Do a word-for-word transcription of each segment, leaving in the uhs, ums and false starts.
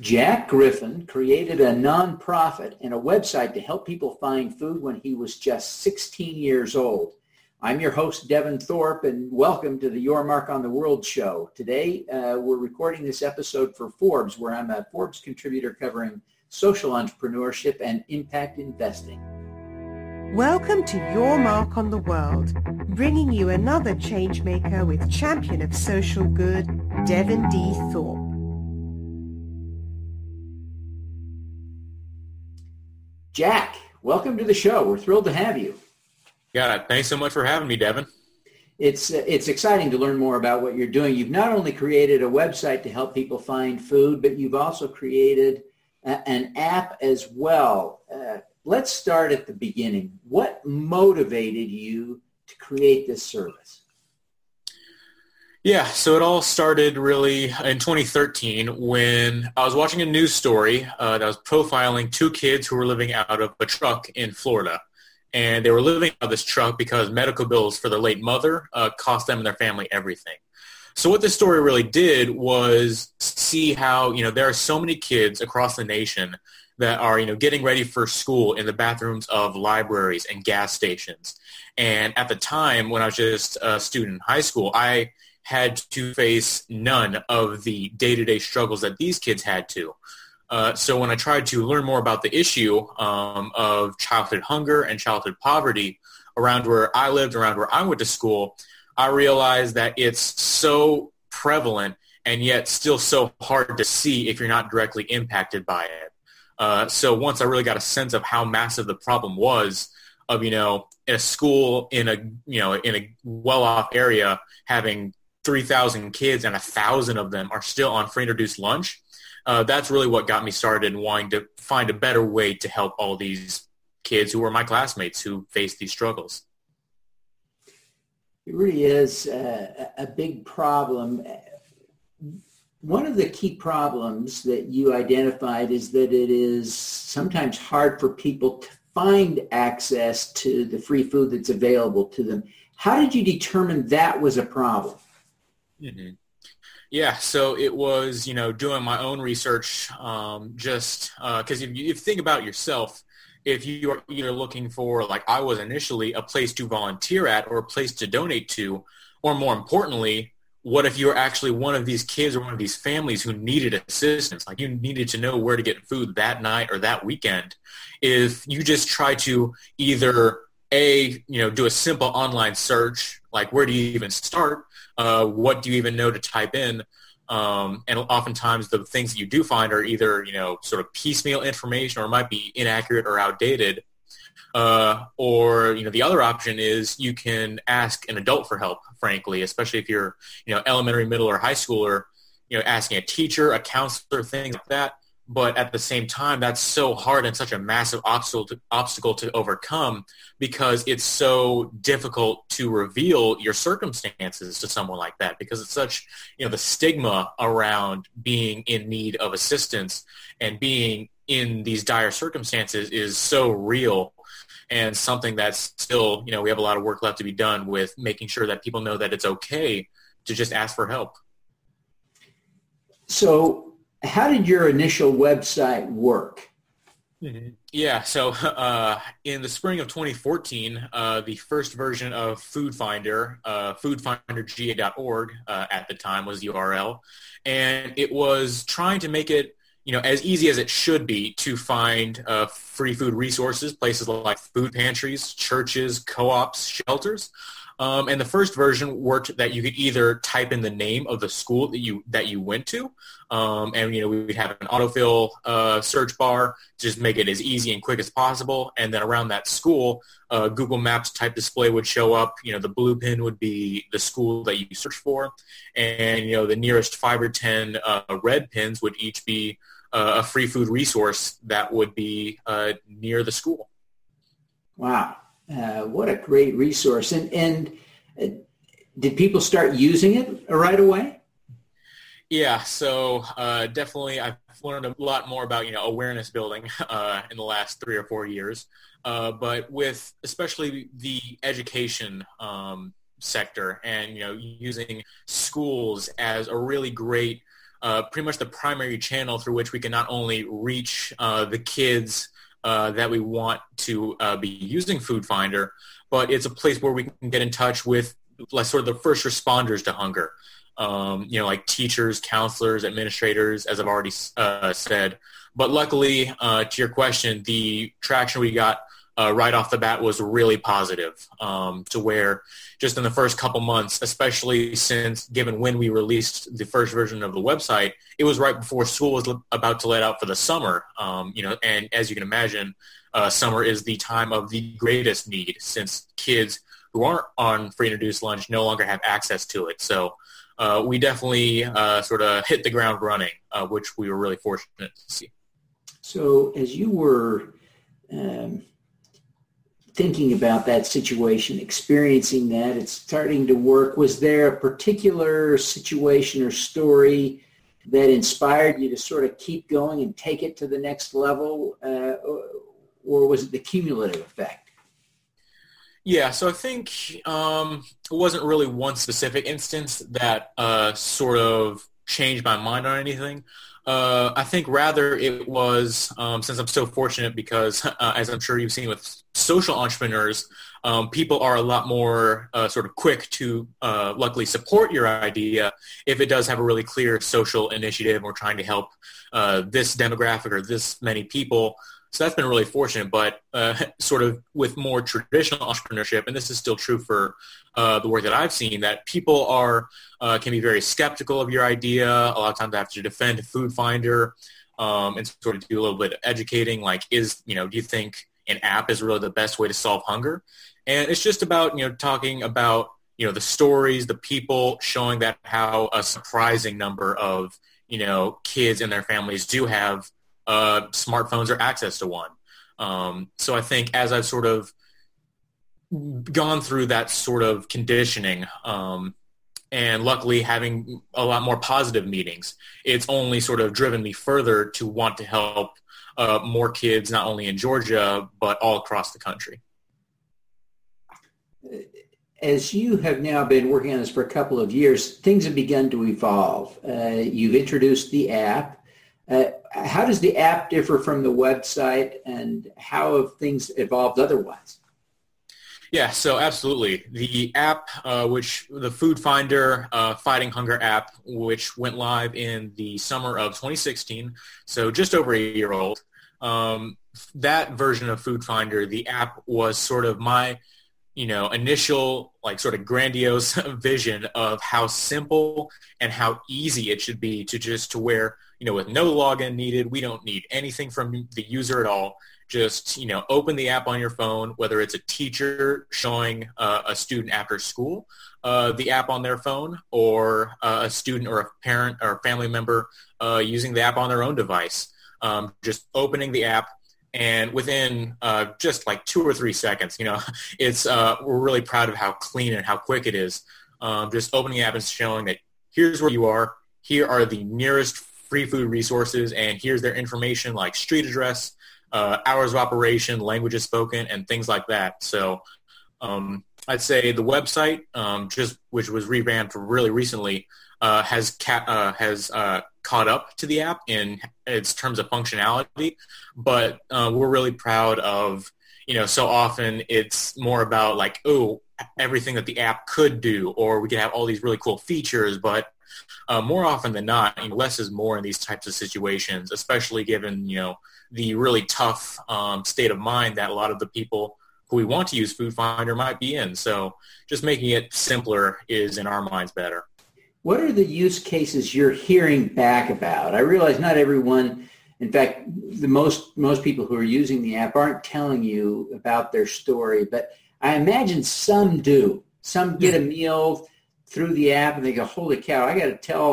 Jack Griffin created a nonprofit and a website to help people find food when he was just sixteen years old. I'm your host, Devin Thorpe, and welcome to the Your Mark on the World show. Today, uh, we're recording this episode for Forbes, where I'm a Forbes contributor covering social entrepreneurship and impact investing. Welcome to Your Mark on the World, bringing you another changemaker with champion of social good, Devin D. Thorpe. Jack, welcome to the show. We're thrilled to have you. Yeah, thanks so much for having me, Devin. It's uh, it's exciting to learn more about what you're doing. You've not only created a website to help people find food, but you've also created a, an app as well. Uh, let's start at the beginning. What motivated you to create this service? Yeah, so it all started really in twenty thirteen when I was watching a news story uh, that was profiling two kids who were living out of a truck in Florida. And they were living out of this truck because medical bills for their late mother uh, cost them and their family everything. So what this story really did was see how, you know, there are so many kids across the nation that are, you know, getting ready for school in the bathrooms of libraries and gas stations. And at the time when I was just a student in high school, I had to face none of the day-to-day struggles that these kids had to. Uh, so when I tried to learn more about the issue um, of childhood hunger and childhood poverty around where I lived, around where I went to school, I realized that it's so prevalent and yet still so hard to see if you're not directly impacted by it. Uh, so once I really got a sense of how massive the problem was, of, you know, a school in a, you know, in a well-off area having three thousand kids and one thousand of them are still on free and reduced lunch, uh, that's really what got me started in wanting to find a better way to help all these kids who were my classmates who faced these struggles. It really is a, a big problem. One of the key problems that you identified is that it is sometimes hard for people to find access to the free food that's available to them. How did you determine that was a problem? Mm-hmm. Yeah, so it was, you know, doing my own research, um, just because uh, if, if you think about yourself, if you are either looking for, like I was initially, a place to volunteer at or a place to donate to, or more importantly, what if you were actually one of these kids or one of these families who needed assistance? Like you needed to know where to get food that night or that weekend. If you just try to either, A, you know, do a simple online search, like where do you even start? Uh, what do you even know to type in? Um, and oftentimes the things that you do find are either, you know, sort of piecemeal information or might be inaccurate or outdated. Uh, or, you know, the other option is you can ask an adult for help, frankly, especially if you're, you know, elementary, middle, or high schooler, you know, asking a teacher, a counselor, things like that. But at the same time, that's so hard and such a massive obstacle to, obstacle to overcome because it's so difficult to reveal your circumstances to someone like that because it's such, you know, the stigma around being in need of assistance and being in these dire circumstances is so real and something that's still, you know, we have a lot of work left to be done with making sure that people know that it's okay to just ask for help. So how did your initial website work? Mm-hmm. Yeah, so uh, in the spring of twenty fourteen, uh, the first version of Food Finder, uh, food finder g a dot org uh, at the time was the U R L, and it was trying to make it, you know, as easy as it should be to find uh, free food resources, places like food pantries, churches, co-ops, shelters. Um, and the first version worked that you could either type in the name of the school that you that you went to, um, and, you know, we would have an autofill uh, search bar to just make it as easy and quick as possible. And then around that school, uh, Google Maps type display would show up. You know, the blue pin would be the school that you search for, and, you know, the nearest five or ten uh, red pins would each be uh, a free food resource that would be uh, near the school. Wow. Uh, what a great resource. And, and uh, did people start using it right away? Yeah, so uh, definitely I've learned a lot more about, you know, awareness building uh, in the last three or four years. Uh, but with especially the education um, sector and, you know, using schools as a really great uh, pretty much the primary channel through which we can not only reach uh, the kids uh, that we want to uh, be using Food Finder, but it's a place where we can get in touch with like sort of the first responders to hunger. Um, you know, like teachers, counselors, administrators, as I've already uh, said. But luckily, uh, to your question, the traction we got uh, right off the bat was really positive, um, to where just in the first couple months, especially since given when we released the first version of the website, it was right before school was about to let out for the summer. Um, you know, and as you can imagine, uh, summer is the time of the greatest need since kids who aren't on free and reduced lunch no longer have access to it. So Uh, we definitely uh, sort of hit the ground running, uh, which we were really fortunate to see. So as you were um, thinking about that situation, experiencing that, it's starting to work, was there a particular situation or story that inspired you to sort of keep going and take it to the next level, uh, or was it the cumulative effect? Yeah, so I think um, it wasn't really one specific instance that uh, sort of changed my mind on anything. Uh, I think rather it was, um, since I'm so fortunate because, uh, as I'm sure you've seen with social entrepreneurs, um, people are a lot more uh, sort of quick to uh, luckily support your idea if it does have a really clear social initiative or trying to help uh, this demographic or this many people. So that's been really fortunate, but uh, sort of with more traditional entrepreneurship, and this is still true for uh, the work that I've seen, that people are uh, can be very skeptical of your idea. A lot of times I have to defend Food Finder um, and sort of do a little bit of educating, like is, you know, do you think an app is really the best way to solve hunger? And it's just about, you know, talking about, you know, the stories, the people, showing that how a surprising number of, you know, kids and their families do have Uh, smartphones or access to one. Um, so I think as I've sort of gone through that sort of conditioning, um, and luckily having a lot more positive meetings, it's only sort of driven me further to want to help uh, more kids, not only in Georgia, but all across the country. As you have now been working on this for a couple of years, things have begun to evolve. Uh, you've introduced the app. Uh, how does the app differ from the website, and how have things evolved otherwise? Yeah, so absolutely. The app, uh, which the Food Finder uh, Fighting Hunger app, which went live in the summer of twenty sixteen, so just over a year old, um, that version of Food Finder, the app was sort of my, you know, initial like sort of grandiose vision of how simple and how easy it should be to just to where, you know, with no login needed, we don't need anything from the user at all. Just, you know, open the app on your phone, whether it's a teacher showing uh, a student after school uh, the app on their phone, or uh, a student or a parent or a family member uh, using the app on their own device. Um, just opening the app, and within uh, just like two or three seconds, you know, it's uh, we're really proud of how clean and how quick it is. Um, just opening the app and showing that here's where you are. Here are the nearest free food resources, and here's their information like street address, uh, hours of operation, languages spoken, and things like that. So um, I'd say the website, um, just which was revamped really recently, uh, has ca- uh, has uh, caught up to the app in its terms of functionality, but uh, we're really proud of, you know, so often it's more about like, oh, everything that the app could do, or we could have all these really cool features, but Uh, more often than not, you know, less is more in these types of situations, especially given, you know, the really tough um, state of mind that a lot of the people who we want to use Food Finder might be in. So just making it simpler is, in our minds, better. What are the use cases you're hearing back about? I realize not everyone, in fact, the most, most people who are using the app aren't telling you about their story, but I imagine some do. Some get a meal through the app and they go, holy cow, I got to tell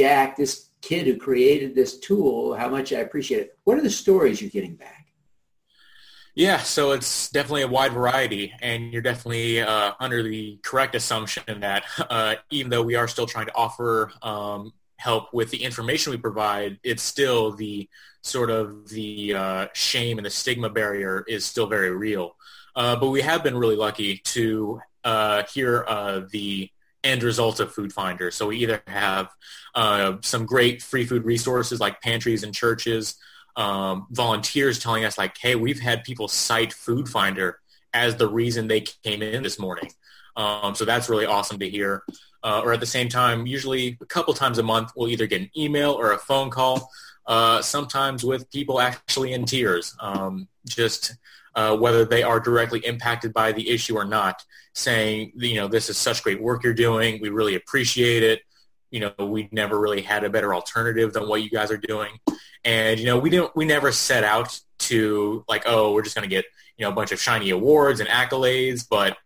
Jack, this kid who created this tool, how much I appreciate it. What are the stories you're getting back? Yeah, so it's definitely a wide variety, and you're definitely uh, under the correct assumption that uh, even though we are still trying to offer um, help with the information we provide, it's still the sort of the uh, shame and the stigma barrier is still very real. Uh, but we have been really lucky to uh, hear uh, the end results of Food Finder. So we either have uh, some great free food resources like pantries and churches, um, volunteers telling us like, hey, we've had people cite Food Finder as the reason they came in this morning. Um, so that's really awesome to hear. Uh, or at the same time, usually a couple times a month, we'll either get an email or a phone call, uh, sometimes with people actually in tears, um, just uh, whether they are directly impacted by the issue or not, saying, you know, this is such great work you're doing. We really appreciate it. You know, we never really had a better alternative than what you guys are doing. And, you know, we didn't, we never set out to like, oh, we're just going to get, you know, a bunch of shiny awards and accolades, but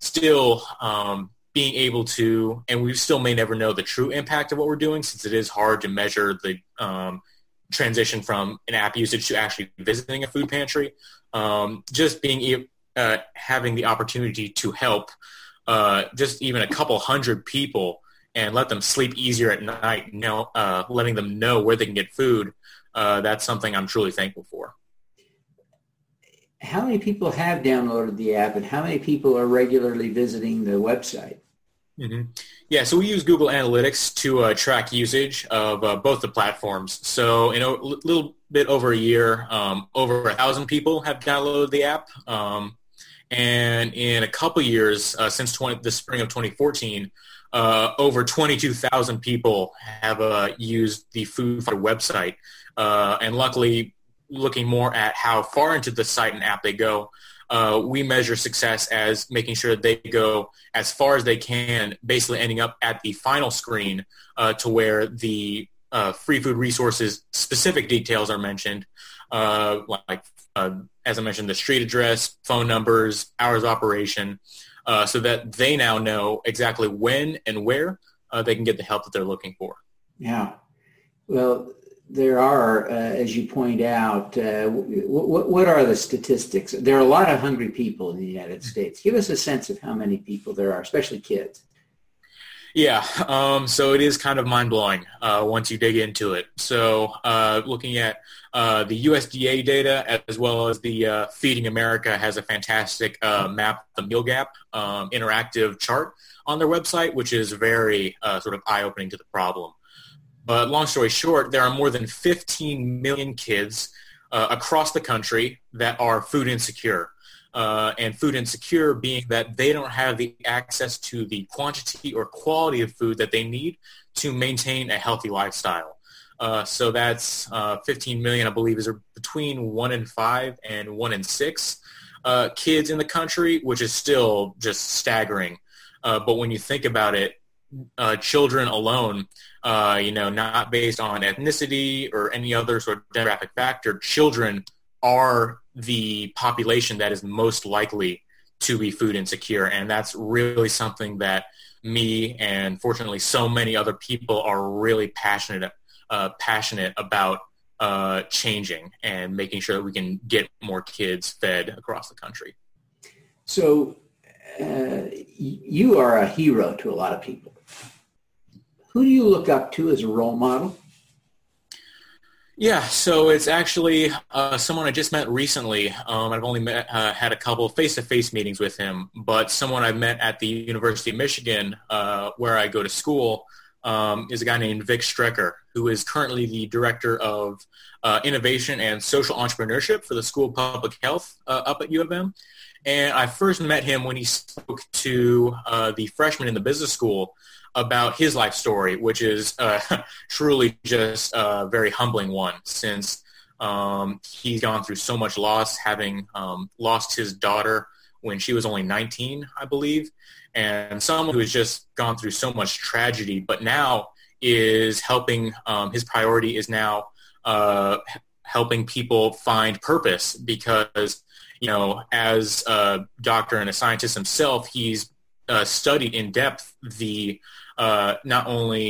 still um, being able to, and we still may never know the true impact of what we're doing, since it is hard to measure the um, transition from an app usage to actually visiting a food pantry. Um, just being, uh, having the opportunity to help uh, just even a couple hundred people and let them sleep easier at night, know, uh, letting them know where they can get food, uh, that's something I'm truly thankful for. How many people have downloaded the app, and how many people are regularly visiting the website? Mm-hmm. Yeah, so we use Google Analytics to uh, track usage of uh, both the platforms. So in a little bit over a year, um, over one thousand people have downloaded the app. Um, and in a couple years, uh, since twenty, the spring of twenty fourteen, uh, over twenty-two thousand people have uh, used the Food Finder website. Uh, and luckily, looking more at how far into the site and app they go, uh, we measure success as making sure they go as far as they can, basically ending up at the final screen uh, to where the uh, free food resources specific details are mentioned, uh, like, uh, as I mentioned, the street address, phone numbers, hours of operation, uh, so that they now know exactly when and where uh, they can get the help that they're looking for. Yeah. Well, there are, uh, as you point out, uh, w- w- what are the statistics? There are a lot of hungry people in the United States. Give us a sense of how many people there are, especially kids. Yeah, um, so it is kind of mind-blowing uh, once you dig into it. So uh, looking at uh, the U S D A data, as well as the uh, Feeding America has a fantastic uh, map, the Meal Gap um, interactive chart on their website, which is very uh, sort of eye-opening to the problem. But long story short, there are more than fifteen million kids uh, across the country that are food insecure. Uh, and food insecure being that they don't have the access to the quantity or quality of food that they need to maintain a healthy lifestyle. Uh, so that's uh, fifteen million, I believe, is between one in five and one in six uh, kids in the country, which is still just staggering. Uh, but when you think about it, Uh, children alone, uh, you know, not based on ethnicity or any other sort of demographic factor, children are the population that is most likely to be food insecure. And that's really something that me and fortunately so many other people are really passionate, uh, passionate about uh, changing and making sure that we can get more kids fed across the country. So uh, you are a hero to a lot of people. Who do you look up to as a role model? Yeah, so it's actually uh, someone I just met recently. Um, I've only met, uh, had a couple face-to-face meetings with him, but someone I met at the University of Michigan, uh, where I go to school, um, is a guy named Vic Strecker, who is currently the Director of uh, Innovation and Social Entrepreneurship for the School of Public Health uh, up at U of M. And I first met him when he spoke to uh, the freshmen in the business school about his life story, which is uh, truly just a very humbling one, since um, he's gone through so much loss, having um, lost his daughter when she was only nineteen, I believe, and someone who has just gone through so much tragedy, but now is helping, um, his priority is now uh, helping people find purpose, because, you know, as a doctor and a scientist himself, he's Uh, studied in depth the uh, not only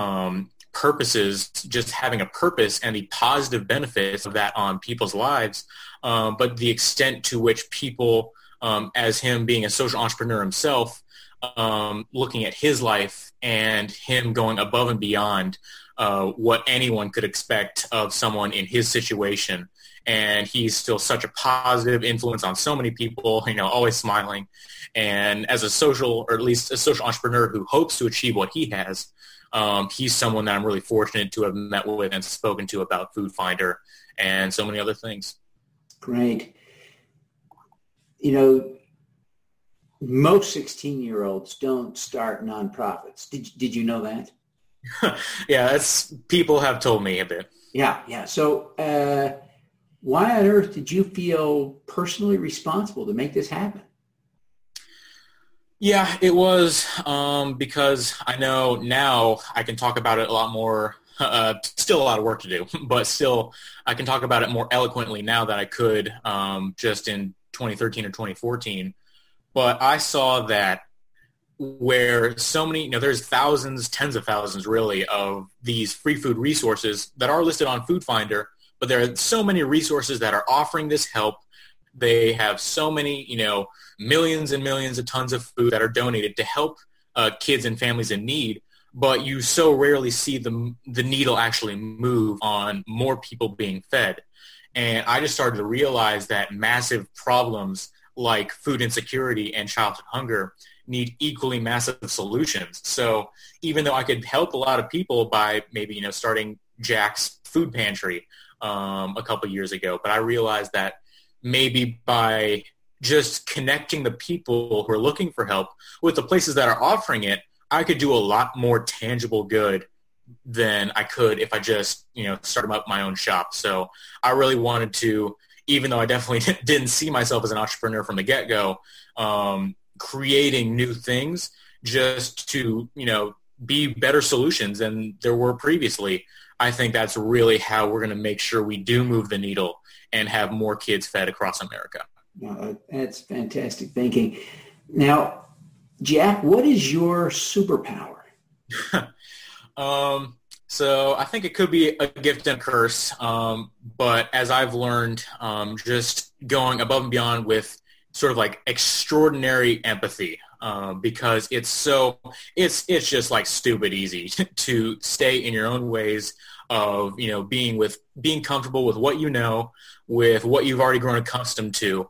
um, purposes, just having a purpose and the positive benefits of that on people's lives, um, but the extent to which people, um, as him being a social entrepreneur himself, um, looking at his life and him going above and beyond uh, what anyone could expect of someone in his situation. And he's still such a positive influence on so many people, you know, always smiling. And as a social, or at least a social entrepreneur who hopes to achieve what he has, um, he's someone that I'm really fortunate to have met with and spoken to about Food Finder and so many other things. Great. You know, most sixteen-year-olds don't start nonprofits. Did, did you know that? Yeah, that's, people have told me a bit. Yeah, yeah. So uh, why on earth did you feel personally responsible to make this happen? Yeah, it was um, because I know now I can talk about it a lot more. Uh, still a lot of work to do, but still I can talk about it more eloquently now than I could um, just in twenty thirteen or twenty fourteen. But I saw that where so many, you know, there's thousands, tens of thousands really of these free food resources that are listed on Food Finder, but there are so many resources that are offering this help. They have so many, you know, millions and millions of tons of food that are donated to help uh, kids and families in need. But you so rarely see the the needle actually move on more people being fed. And I just started to realize that massive problems like food insecurity and childhood hunger need equally massive solutions. So even though I could help a lot of people by maybe, you know, starting Jack's Food Pantry um, a couple years ago, but I realized that maybe by just connecting the people who are looking for help with the places that are offering it, I could do a lot more tangible good than I could if I just, you know, started up my own shop. So I really wanted to, even though I definitely didn't see myself as an entrepreneur from the get-go, um, creating new things just to, you know, be better solutions than there were previously. I think that's really how we're going to make sure we do move the needle and have more kids fed across America. Wow, that's fantastic thinking. Now, Jack, what is your superpower? um, so I think it could be a gift and a curse, um, but as I've learned, um, just going above and beyond with sort of like extraordinary empathy, uh, because it's so it's it's just like stupid easy to stay in your own ways of, you know, being with being comfortable with what you know, with what you've already grown accustomed to.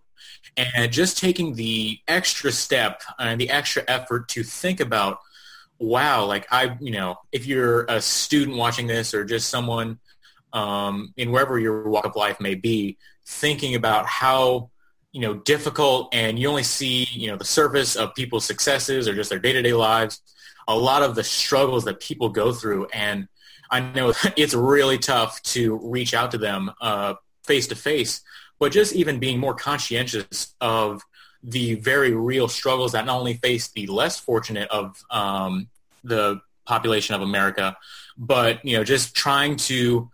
And just taking the extra step and the extra effort to think about, wow, like I, you know, if you're a student watching this or just someone um, in wherever your walk of life may be, thinking about how, you know, difficult, and you only see, you know, the surface of people's successes or just their day-to-day lives, a lot of the struggles that people go through. And I know it's really tough to reach out to them uh, face-to-face. But just even being more conscientious of the very real struggles that not only face the less fortunate of um, the population of America, but, you know, just trying to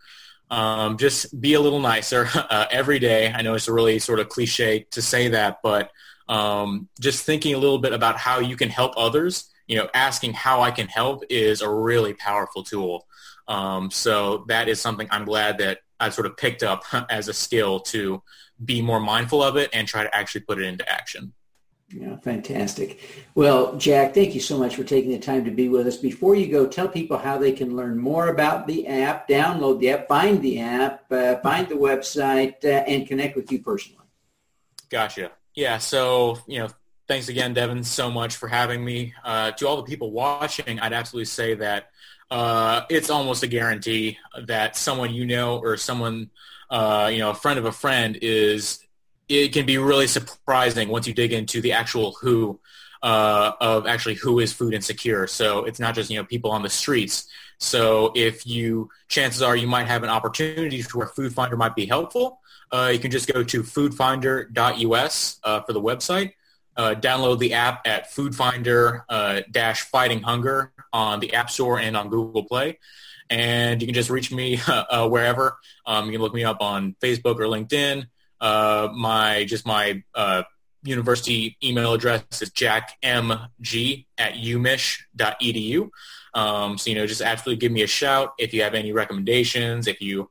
um, just be a little nicer uh, every day. I know it's really sort of cliche to say that, but um, just thinking a little bit about how you can help others, you know, asking how I can help is a really powerful tool. Um, so that is something I'm glad that I've sort of picked up as a skill to be more mindful of it and try to actually put it into action. Yeah, fantastic. Well, Jack, thank you so much for taking the time to be with us. Before you go, tell people how they can learn more about the app, download the app, find the app, uh, find the website, uh, and connect with you personally. Gotcha. Yeah, so, you know, thanks again, Devin, so much for having me. Uh, to all the people watching, I'd absolutely say that Uh, it's almost a guarantee that someone you know or someone, uh, you know, a friend of a friend is, it can be really surprising once you dig into the actual who uh, of actually who is food insecure. So it's not just, you know, people on the streets. So if you, chances are you might have an opportunity to where Food Finder might be helpful. Uh, you can just go to food finder dot U S uh, for the website. Uh, download the app at Food Finder uh, dash Fighting Hunger on the App Store and on Google Play. And you can just reach me uh, uh, wherever. Um, you can look me up on Facebook or LinkedIn. Uh, my Just my uh, university email address is jack m g at u mich dot e d u. Um, so, you know, just absolutely give me a shout if you have any recommendations. If you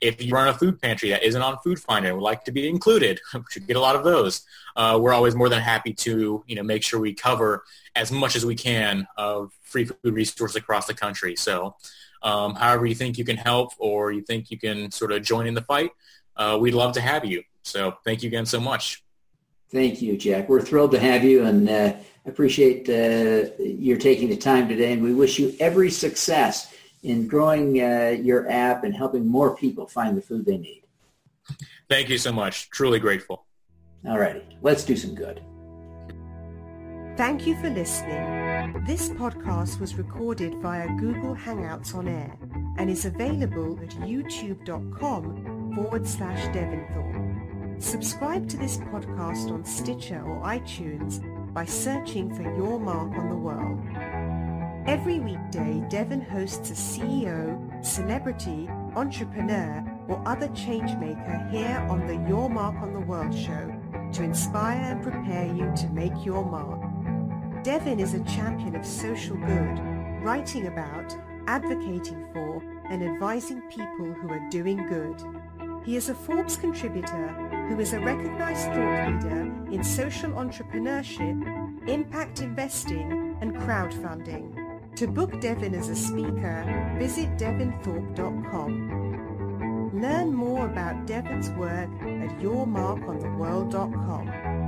if you run a food pantry that isn't on Food Finder and would like to be included, we should get a lot of those. Uh, we're always more than happy to, you know, make sure we cover as much as we can of free food resources across the country. So um, however you think you can help or you think you can sort of join in the fight, uh, we'd love to have you. So thank you again so much. Thank you, Jack. We're thrilled to have you, and uh, appreciate uh, your taking the time today. And we wish you every success in growing uh, your app and helping more people find the food they need. Thank you so much. Truly grateful. All righty. Let's do some good. Thank you for listening. This podcast was recorded via Google Hangouts On Air and is available at youtube.com forward slash Devin Thorpe. Subscribe to this podcast on Stitcher or iTunes by searching for Your Mark on the World. Every weekday, Devin hosts a C E O, celebrity, entrepreneur, or other changemaker here on the Your Mark on the World show to inspire and prepare you to make your mark. Devin is a champion of social good, writing about, advocating for, and advising people who are doing good. He is a Forbes contributor who is a recognized thought leader in social entrepreneurship, impact investing, and crowdfunding. To book Devin as a speaker, visit devin thorpe dot com. Learn more about Devin's work at your mark on the world dot com.